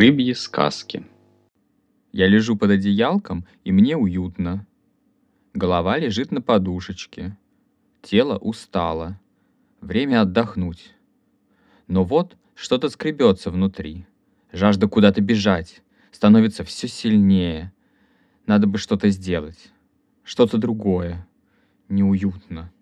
Рыбьи сказки. Я лежу под одеялком, и мне уютно. Голова лежит на подушечке. Тело устало. Время отдохнуть. Но вот что-то скребется внутри. Жажда куда-то бежать. Становится все сильнее. Надо бы что-то сделать. Что-то другое. Неуютно.